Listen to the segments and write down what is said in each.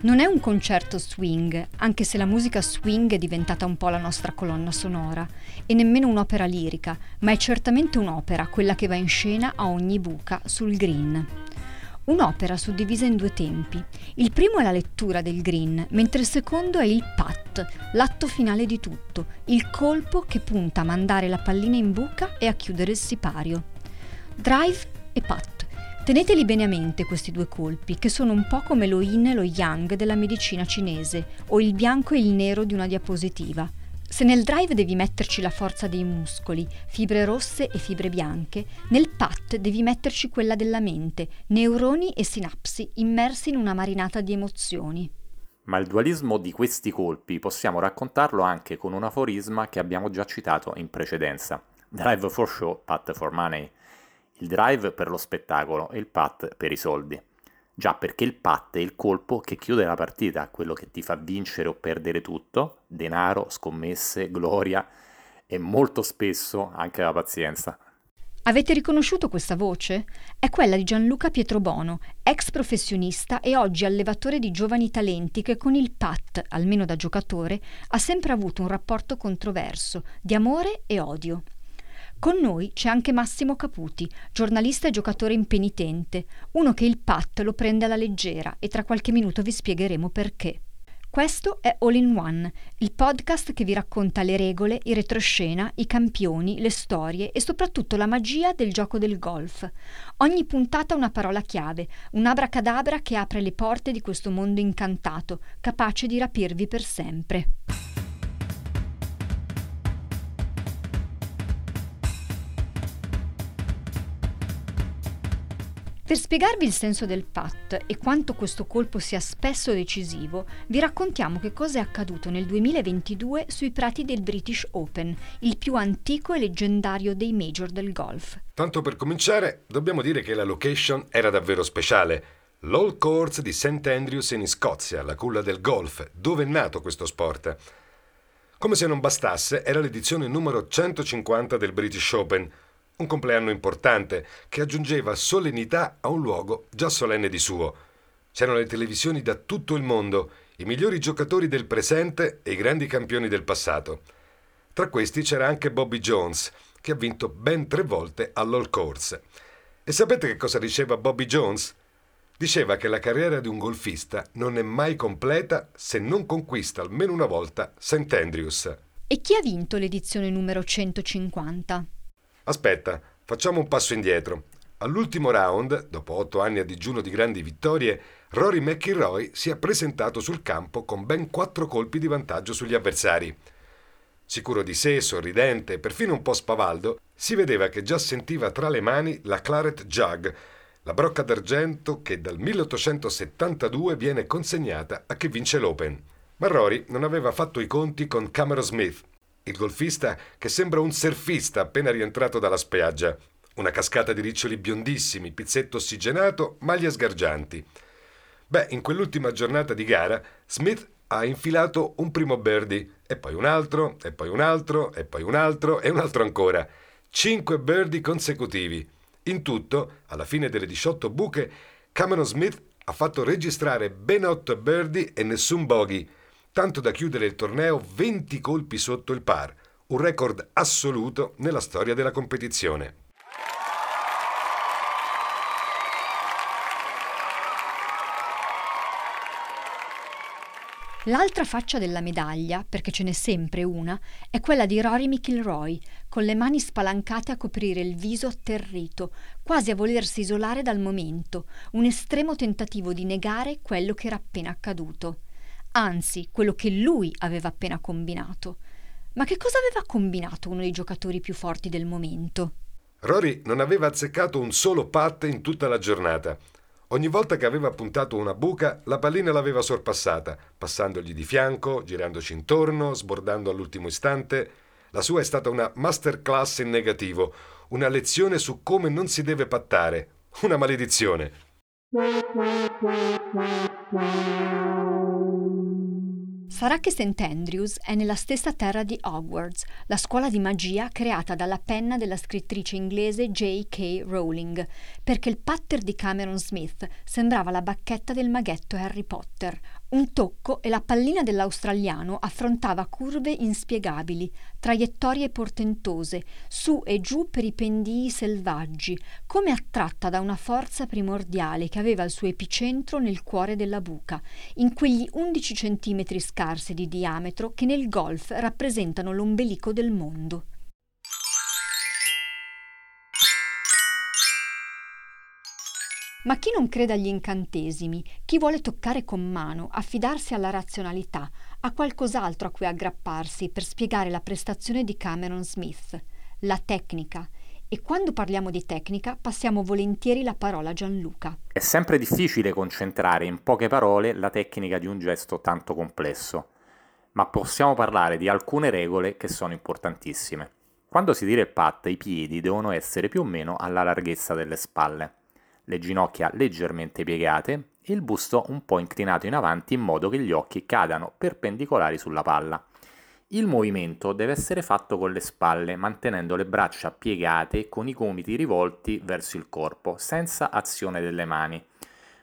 Non è un concerto swing, anche se la musica swing è diventata un po' la nostra colonna sonora, e nemmeno un'opera lirica, ma è certamente un'opera, quella che va in scena a ogni buca sul green. Un'opera suddivisa in due tempi. Il primo è la lettura del green, mentre il secondo è il putt, l'atto finale di tutto, il colpo che punta a mandare la pallina in buca e a chiudere il sipario. Drive e putt. Teneteli bene a mente questi due colpi, che sono un po' come lo yin e lo yang della medicina cinese, o il bianco e il nero di una diapositiva. Se nel drive devi metterci la forza dei muscoli, fibre rosse e fibre bianche, nel putt devi metterci quella della mente, neuroni e sinapsi immersi in una marinata di emozioni. Ma il dualismo di questi colpi possiamo raccontarlo anche con un aforisma che abbiamo già citato in precedenza. Drive for show, putt for money. Il drive per lo spettacolo e il putt per i soldi. Già, perché il putt è il colpo che chiude la partita, quello che ti fa vincere o perdere tutto, denaro, scommesse, gloria e molto spesso anche la pazienza. Avete riconosciuto questa voce? È quella di Gianluca Pietrobono, ex professionista e oggi allevatore di giovani talenti che con il putt, almeno da giocatore, ha sempre avuto un rapporto controverso di amore e odio. Con noi c'è anche Massimo Caputi, giornalista e giocatore impenitente, uno che il putt lo prende alla leggera e tra qualche minuto vi spiegheremo perché. Questo è All in One, il podcast che vi racconta le regole, i retroscena, i campioni, le storie e soprattutto la magia del gioco del golf. Ogni puntata una parola chiave, un abracadabra che apre le porte di questo mondo incantato, capace di rapirvi per sempre. Per spiegarvi il senso del putt e quanto questo colpo sia spesso decisivo, vi raccontiamo che cosa è accaduto nel 2022 sui prati del British Open, il più antico e leggendario dei major del golf. Tanto per cominciare, dobbiamo dire che la location era davvero speciale. L'Old Course di St. Andrews in Scozia, la culla del golf, dove è nato questo sport. Come se non bastasse, era l'edizione numero 150 del British Open, un compleanno importante che aggiungeva solennità a un luogo già solenne di suo. C'erano le televisioni da tutto il mondo, i migliori giocatori del presente e i grandi campioni del passato. Tra questi c'era anche Bobby Jones, che ha vinto ben 3 volte all'All Course. E sapete che cosa diceva Bobby Jones? Diceva che la carriera di un golfista non è mai completa se non conquista almeno una volta St. Andrews. E chi ha vinto l'edizione numero 150? Aspetta, facciamo un passo indietro. All'ultimo round, dopo 8 anni a digiuno di grandi vittorie, Rory McIlroy si è presentato sul campo con ben 4 colpi di vantaggio sugli avversari. Sicuro di sé, sorridente e perfino un po' spavaldo, si vedeva che già sentiva tra le mani la Claret Jug, la brocca d'argento che dal 1872 viene consegnata a chi vince l'Open. Ma Rory non aveva fatto i conti con Cameron Smith, il golfista che sembra un surfista appena rientrato dalla spiaggia. Una cascata di riccioli biondissimi, pizzetto ossigenato, maglie sgargianti. In quell'ultima giornata di gara, Smith ha infilato un primo birdie, e poi un altro, e poi un altro, e poi un altro, e un altro ancora. 5 birdie consecutivi. In tutto, alla fine delle 18 buche, Cameron Smith ha fatto registrare ben 8 birdie e nessun bogey, tanto da chiudere il torneo 20 colpi sotto il par, un record assoluto nella storia della competizione. L'altra faccia della medaglia, perché ce n'è sempre una, è quella di Rory McIlroy, con le mani spalancate a coprire il viso atterrito, quasi a volersi isolare dal momento, un estremo tentativo di negare quello che era appena accaduto. Anzi, quello che lui aveva appena combinato. Ma che cosa aveva combinato uno dei giocatori più forti del momento? Rory non aveva azzeccato un solo putt in tutta la giornata. Ogni volta che aveva puntato una buca, la pallina l'aveva sorpassata, passandogli di fianco, girandoci intorno, sbordando all'ultimo istante. La sua è stata una masterclass in negativo, una lezione su come non si deve pattare, una maledizione. Sarà che St. Andrews è nella stessa terra di Hogwarts, la scuola di magia creata dalla penna della scrittrice inglese J.K. Rowling, perché il patter di Cameron Smith sembrava la bacchetta del maghetto Harry Potter. Un tocco e la pallina dell'australiano affrontava curve inspiegabili, traiettorie portentose, su e giù per i pendii selvaggi, come attratta da una forza primordiale che aveva il suo epicentro nel cuore della buca, in quegli 11 centimetri scarsi di diametro che nel golf rappresentano l'ombelico del mondo. Ma chi non crede agli incantesimi, chi vuole toccare con mano, affidarsi alla razionalità, ha qualcos'altro a cui aggrapparsi per spiegare la prestazione di Cameron Smith, la tecnica. E quando parliamo di tecnica passiamo volentieri la parola a Gianluca. È sempre difficile concentrare in poche parole la tecnica di un gesto tanto complesso, ma possiamo parlare di alcune regole che sono importantissime. Quando si tira il putt, i piedi devono essere più o meno alla larghezza delle spalle, le ginocchia leggermente piegate e il busto un po' inclinato in avanti in modo che gli occhi cadano perpendicolari sulla palla. Il movimento deve essere fatto con le spalle, mantenendo le braccia piegate con i gomiti rivolti verso il corpo, senza azione delle mani.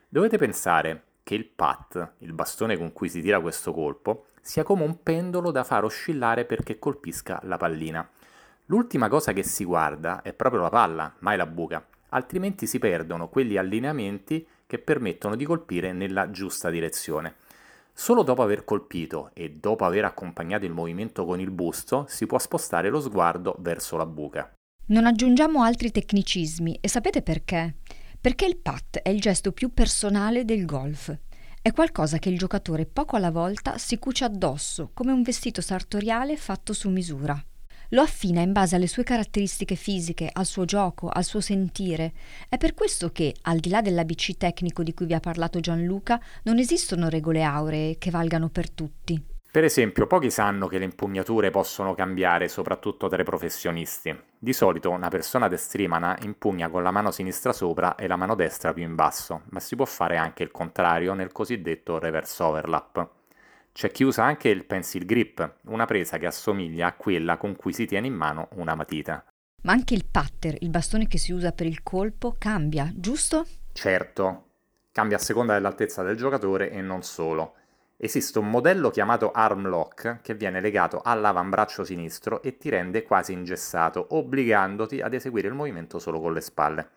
Dovete pensare che il putt, il bastone con cui si tira questo colpo, sia come un pendolo da far oscillare perché colpisca la pallina. L'ultima cosa che si guarda è proprio la palla, mai la buca. Altrimenti si perdono quegli allineamenti che permettono di colpire nella giusta direzione. Solo dopo aver colpito e dopo aver accompagnato il movimento con il busto si può spostare lo sguardo verso la buca. Non aggiungiamo altri tecnicismi e sapete perché? Perché il putt è il gesto più personale del golf. È qualcosa che il giocatore poco alla volta si cuce addosso come un vestito sartoriale fatto su misura. Lo affina in base alle sue caratteristiche fisiche, al suo gioco, al suo sentire. È per questo che, al di là dell'ABC tecnico di cui vi ha parlato Gianluca, non esistono regole auree che valgano per tutti. Per esempio, pochi sanno che le impugnature possono cambiare, soprattutto tra i professionisti. Di solito una persona destrimana impugna con la mano sinistra sopra e la mano destra più in basso, ma si può fare anche il contrario nel cosiddetto reverse overlap. C'è chi usa anche il pencil grip, una presa che assomiglia a quella con cui si tiene in mano una matita. Ma anche il putter, il bastone che si usa per il colpo, cambia, giusto? Certo, cambia a seconda dell'altezza del giocatore e non solo. Esiste un modello chiamato arm lock che viene legato all'avambraccio sinistro e ti rende quasi ingessato, obbligandoti ad eseguire il movimento solo con le spalle.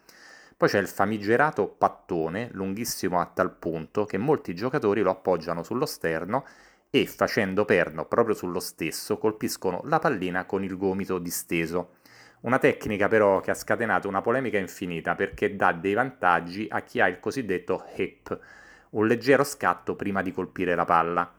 Poi c'è il famigerato pattone, lunghissimo a tal punto che molti giocatori lo appoggiano sullo sterno e, facendo perno proprio sullo stesso, colpiscono la pallina con il gomito disteso. Una tecnica però che ha scatenato una polemica infinita perché dà dei vantaggi a chi ha il cosiddetto hip, un leggero scatto prima di colpire la palla.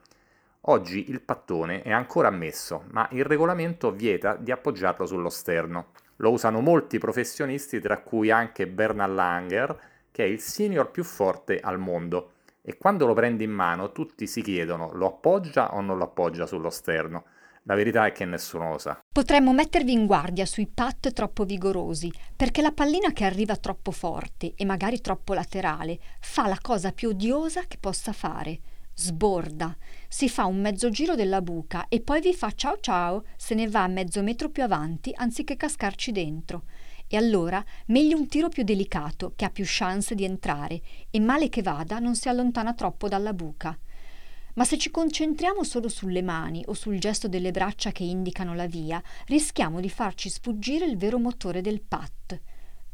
Oggi il pattone è ancora ammesso, ma il regolamento vieta di appoggiarlo sullo sterno. Lo usano molti professionisti, tra cui anche Bernard Langer, che è il senior più forte al mondo. E quando lo prende in mano tutti si chiedono: lo appoggia o non lo appoggia sullo sterno? La verità è che nessuno lo sa. Potremmo mettervi in guardia sui putt troppo vigorosi, perché la pallina che arriva troppo forte e magari troppo laterale fa la cosa più odiosa che possa fare. Sborda, si fa un mezzo giro della buca e poi vi fa ciao ciao, se ne va mezzo metro più avanti anziché cascarci dentro. E allora meglio un tiro più delicato che ha più chance di entrare e male che vada non si allontana troppo dalla buca. Ma se ci concentriamo solo sulle mani o sul gesto delle braccia che indicano la via, rischiamo di farci sfuggire il vero motore del putt.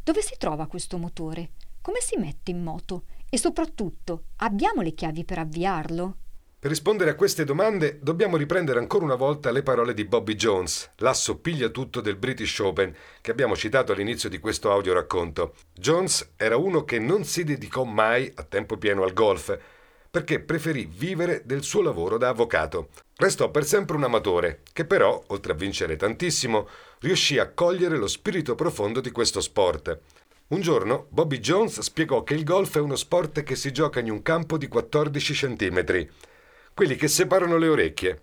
Dove si trova questo motore? Come si mette in moto? E soprattutto, abbiamo le chiavi per avviarlo? Per rispondere a queste domande dobbiamo riprendere ancora una volta le parole di Bobby Jones, l'assopigliatutto del British Open, che abbiamo citato all'inizio di questo audio racconto. Jones era uno che non si dedicò mai a tempo pieno al golf, perché preferì vivere del suo lavoro da avvocato. Restò per sempre un amatore, che però, oltre a vincere tantissimo, riuscì a cogliere lo spirito profondo di questo sport. Un giorno Bobby Jones spiegò che il golf è uno sport che si gioca in un campo di 14 centimetri, quelli che separano le orecchie.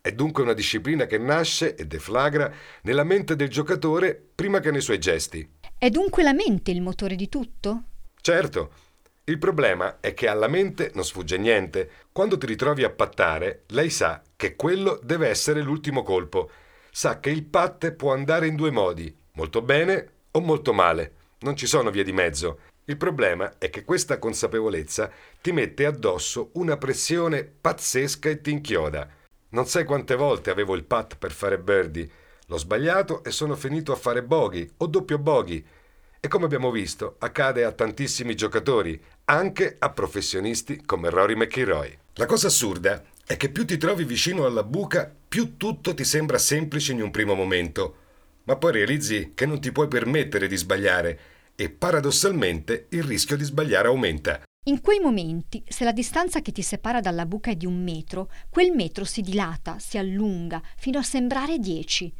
È dunque una disciplina che nasce e deflagra nella mente del giocatore prima che nei suoi gesti. È dunque la mente il motore di tutto? Certo. Il problema è che alla mente non sfugge niente. Quando ti ritrovi a pattare, lei sa che quello deve essere l'ultimo colpo. Sa che il putt può andare in due modi, molto bene o molto male. Non ci sono vie di mezzo. Il problema è che questa consapevolezza ti mette addosso una pressione pazzesca e ti inchioda. Non sai quante volte avevo il putt per fare birdie. L'ho sbagliato e sono finito a fare bogey o doppio bogey. E come abbiamo visto, accade a tantissimi giocatori, anche a professionisti come Rory McIlroy. La cosa assurda è che più ti trovi vicino alla buca, più tutto ti sembra semplice in un primo momento, ma poi realizzi che non ti puoi permettere di sbagliare e paradossalmente il rischio di sbagliare aumenta. In quei momenti, se la distanza che ti separa dalla buca è di 1 metro, quel metro si dilata, si allunga, fino a sembrare 10.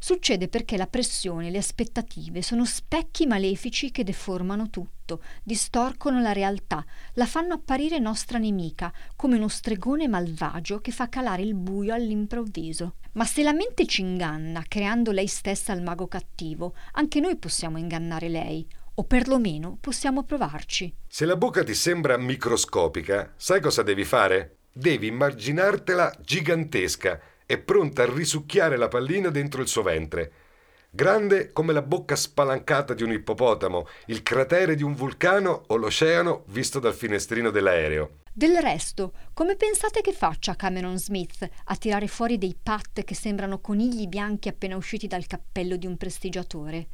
Succede perché la pressione, le aspettative sono specchi malefici che deformano tutto, distorcono la realtà, la fanno apparire nostra nemica, come uno stregone malvagio che fa calare il buio all'improvviso. Ma se la mente ci inganna, creando lei stessa il mago cattivo, anche noi possiamo ingannare lei, o perlomeno possiamo provarci. Se la buca ti sembra microscopica, sai cosa devi fare? Devi immaginartela gigantesca, è pronta a risucchiare la pallina dentro il suo ventre. Grande come la bocca spalancata di un ippopotamo, il cratere di un vulcano o l'oceano visto dal finestrino dell'aereo. Del resto, come pensate che faccia Cameron Smith a tirare fuori dei putt che sembrano conigli bianchi appena usciti dal cappello di un prestigiatore?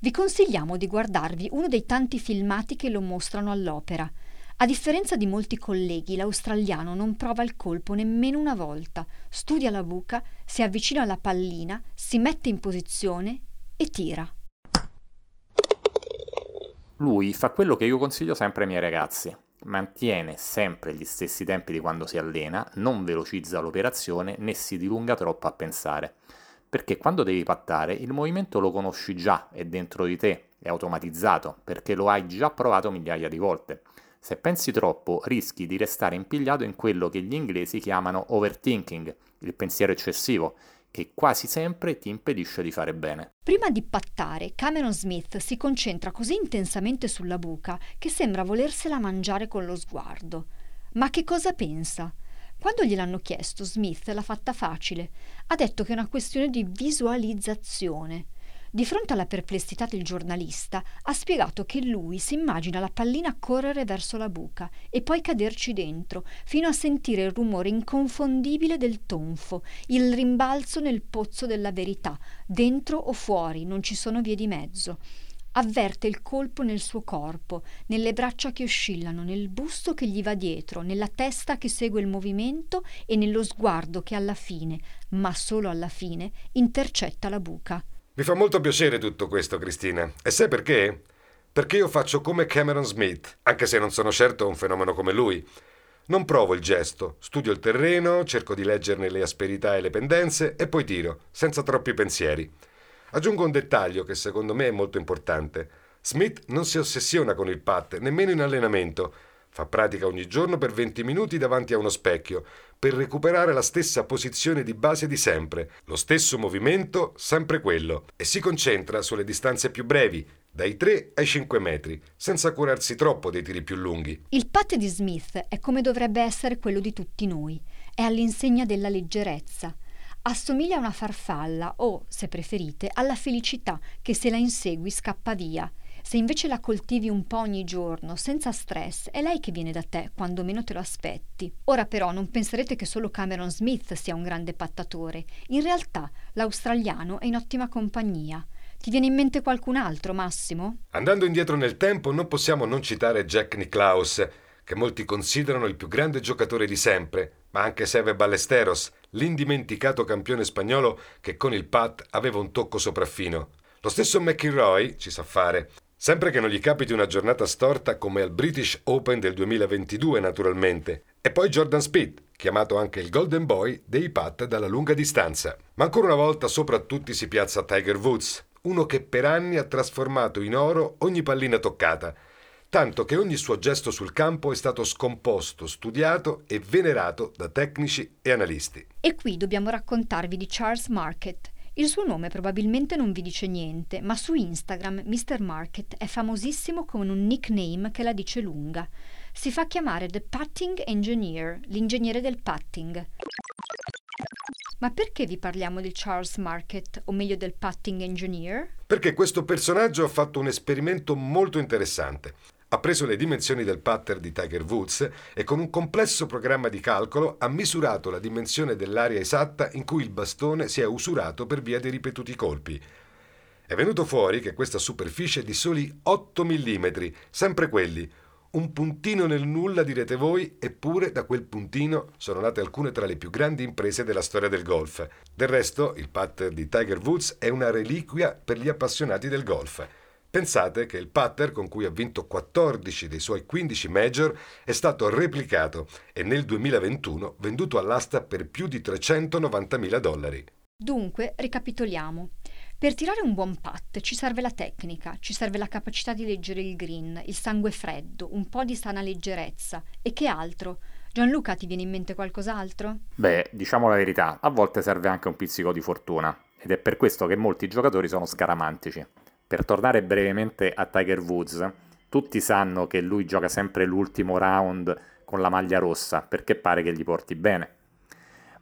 Vi consigliamo di guardarvi uno dei tanti filmati che lo mostrano all'opera. A differenza di molti colleghi, l'australiano non prova il colpo nemmeno una volta, studia la buca, si avvicina alla pallina, si mette in posizione e tira. Lui fa quello che io consiglio sempre ai miei ragazzi. Mantiene sempre gli stessi tempi di quando si allena, non velocizza l'operazione né si dilunga troppo a pensare. Perché quando devi pattare il movimento lo conosci già, è dentro di te, è automatizzato, perché lo hai già provato migliaia di volte. Se pensi troppo, rischi di restare impigliato in quello che gli inglesi chiamano overthinking, il pensiero eccessivo, che quasi sempre ti impedisce di fare bene. Prima di pattare, Cameron Smith si concentra così intensamente sulla buca che sembra volersela mangiare con lo sguardo. Ma che cosa pensa? Quando gliel'hanno chiesto, Smith l'ha fatta facile. Ha detto che è una questione di visualizzazione. Di fronte alla perplessità del giornalista, ha spiegato che lui si immagina la pallina correre verso la buca e poi caderci dentro, fino a sentire il rumore inconfondibile del tonfo, il rimbalzo nel pozzo della verità, dentro o fuori, non ci sono vie di mezzo. Avverte il colpo nel suo corpo, nelle braccia che oscillano, nel busto che gli va dietro, nella testa che segue il movimento e nello sguardo che alla fine, ma solo alla fine, intercetta la buca. Mi fa molto piacere tutto questo, Cristina. E sai perché? Perché io faccio come Cameron Smith, anche se non sono certo un fenomeno come lui. Non provo il gesto, studio il terreno, cerco di leggerne le asperità e le pendenze e poi tiro, senza troppi pensieri. Aggiungo un dettaglio che secondo me è molto importante. Smith non si ossessiona con il putt, nemmeno in allenamento. Fa pratica ogni giorno per 20 minuti davanti a uno specchio, per recuperare la stessa posizione di base di sempre, lo stesso movimento, sempre quello, e si concentra sulle distanze più brevi, dai 3 ai 5 metri, senza curarsi troppo dei tiri più lunghi. Il putt di Smith è come dovrebbe essere quello di tutti noi, è all'insegna della leggerezza. Assomiglia a una farfalla o, se preferite, alla felicità che se la insegui scappa via. Se invece la coltivi un po' ogni giorno, senza stress, è lei che viene da te quando meno te lo aspetti. Ora però non penserete che solo Cameron Smith sia un grande pattatore. In realtà l'australiano è in ottima compagnia. Ti viene in mente qualcun altro, Massimo? Andando indietro nel tempo non possiamo non citare Jack Nicklaus, che molti considerano il più grande giocatore di sempre, ma anche Seve Ballesteros, l'indimenticato campione spagnolo che con il putt aveva un tocco sopraffino. Lo stesso McIlroy ci sa fare. Sempre che non gli capiti una giornata storta come al British Open del 2022, naturalmente. E poi Jordan Spieth, chiamato anche il Golden Boy dei putt dalla lunga distanza. Ma ancora una volta sopra tutti si piazza Tiger Woods, uno che per anni ha trasformato in oro ogni pallina toccata, tanto che ogni suo gesto sul campo è stato scomposto, studiato e venerato da tecnici e analisti. E qui dobbiamo raccontarvi di Charles Marquet. Il suo nome probabilmente non vi dice niente, ma su Instagram Mr. Marquet è famosissimo con un nickname che la dice lunga. Si fa chiamare The Putting Engineer, l'ingegnere del putting. Ma perché vi parliamo di Charles Marquet, o meglio del putting engineer? Perché questo personaggio ha fatto un esperimento molto interessante. Ha preso le dimensioni del putter di Tiger Woods e con un complesso programma di calcolo ha misurato la dimensione dell'area esatta in cui il bastone si è usurato per via dei ripetuti colpi. È venuto fuori che questa superficie è di soli 8 mm, sempre quelli. Un puntino nel nulla, direte voi, eppure da quel puntino sono nate alcune tra le più grandi imprese della storia del golf. Del resto, il putter di Tiger Woods è una reliquia per gli appassionati del golf. Pensate che il putter con cui ha vinto 14 dei suoi 15 major è stato replicato e nel 2021 venduto all'asta per più di $390.000. Dunque, ricapitoliamo. Per tirare un buon putt ci serve la tecnica, ci serve la capacità di leggere il green, il sangue freddo, un po' di sana leggerezza. E che altro? Gianluca, ti viene in mente qualcos'altro? Beh, diciamo la verità, a volte serve anche un pizzico di fortuna. Ed è per questo che molti giocatori sono scaramantici. Per tornare brevemente a Tiger Woods, tutti sanno che lui gioca sempre l'ultimo round con la maglia rossa, perché pare che gli porti bene.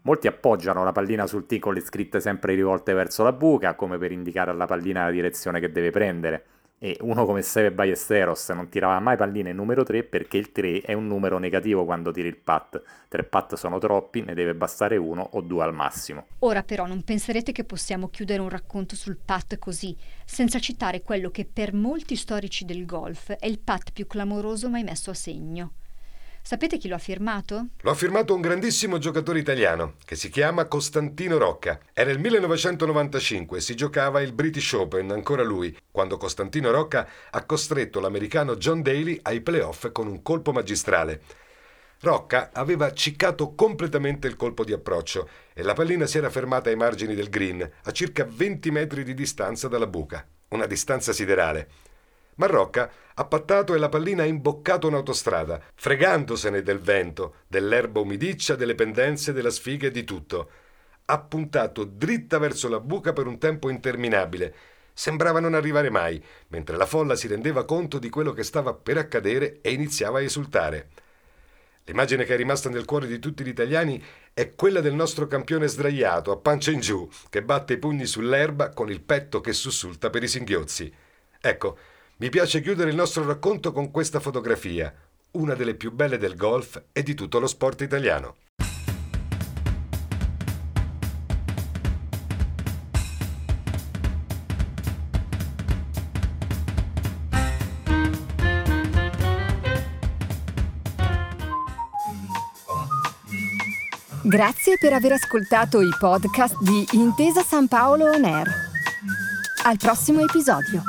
Molti appoggiano la pallina sul tee con le scritte sempre rivolte verso la buca, come per indicare alla pallina la direzione che deve prendere. E uno come Seve Ballesteros non tirava mai palline numero 3 perché il 3 è un numero negativo quando tiri il putt. 3 putt sono troppi, ne deve bastare uno o due al massimo. Ora però non penserete che possiamo chiudere un racconto sul putt così, senza citare quello che per molti storici del golf è il putt più clamoroso mai messo a segno. Sapete chi lo ha firmato? Lo ha firmato un grandissimo giocatore italiano che si chiama Costantino Rocca. Era il 1995 e si giocava il British Open, ancora lui, quando Costantino Rocca ha costretto l'americano John Daly ai playoff con un colpo magistrale. Rocca aveva ciccato completamente il colpo di approccio e la pallina si era fermata ai margini del green, a circa 20 metri di distanza dalla buca. Una distanza siderale. Ma Rocca ha pattato e la pallina ha imboccato un'autostrada, fregandosene del vento, dell'erba umidiccia, delle pendenze, della sfiga e di tutto. Ha puntato dritta verso la buca per un tempo interminabile. Sembrava non arrivare mai, mentre la folla si rendeva conto di quello che stava per accadere e iniziava a esultare. L'immagine che è rimasta nel cuore di tutti gli italiani è quella del nostro campione sdraiato, a pancia in giù, che batte i pugni sull'erba con il petto che sussulta per i singhiozzi. Ecco, mi piace chiudere il nostro racconto con questa fotografia, una delle più belle del golf e di tutto lo sport italiano. Grazie per aver ascoltato i podcast di Intesa Sanpaolo On Air. Al prossimo episodio.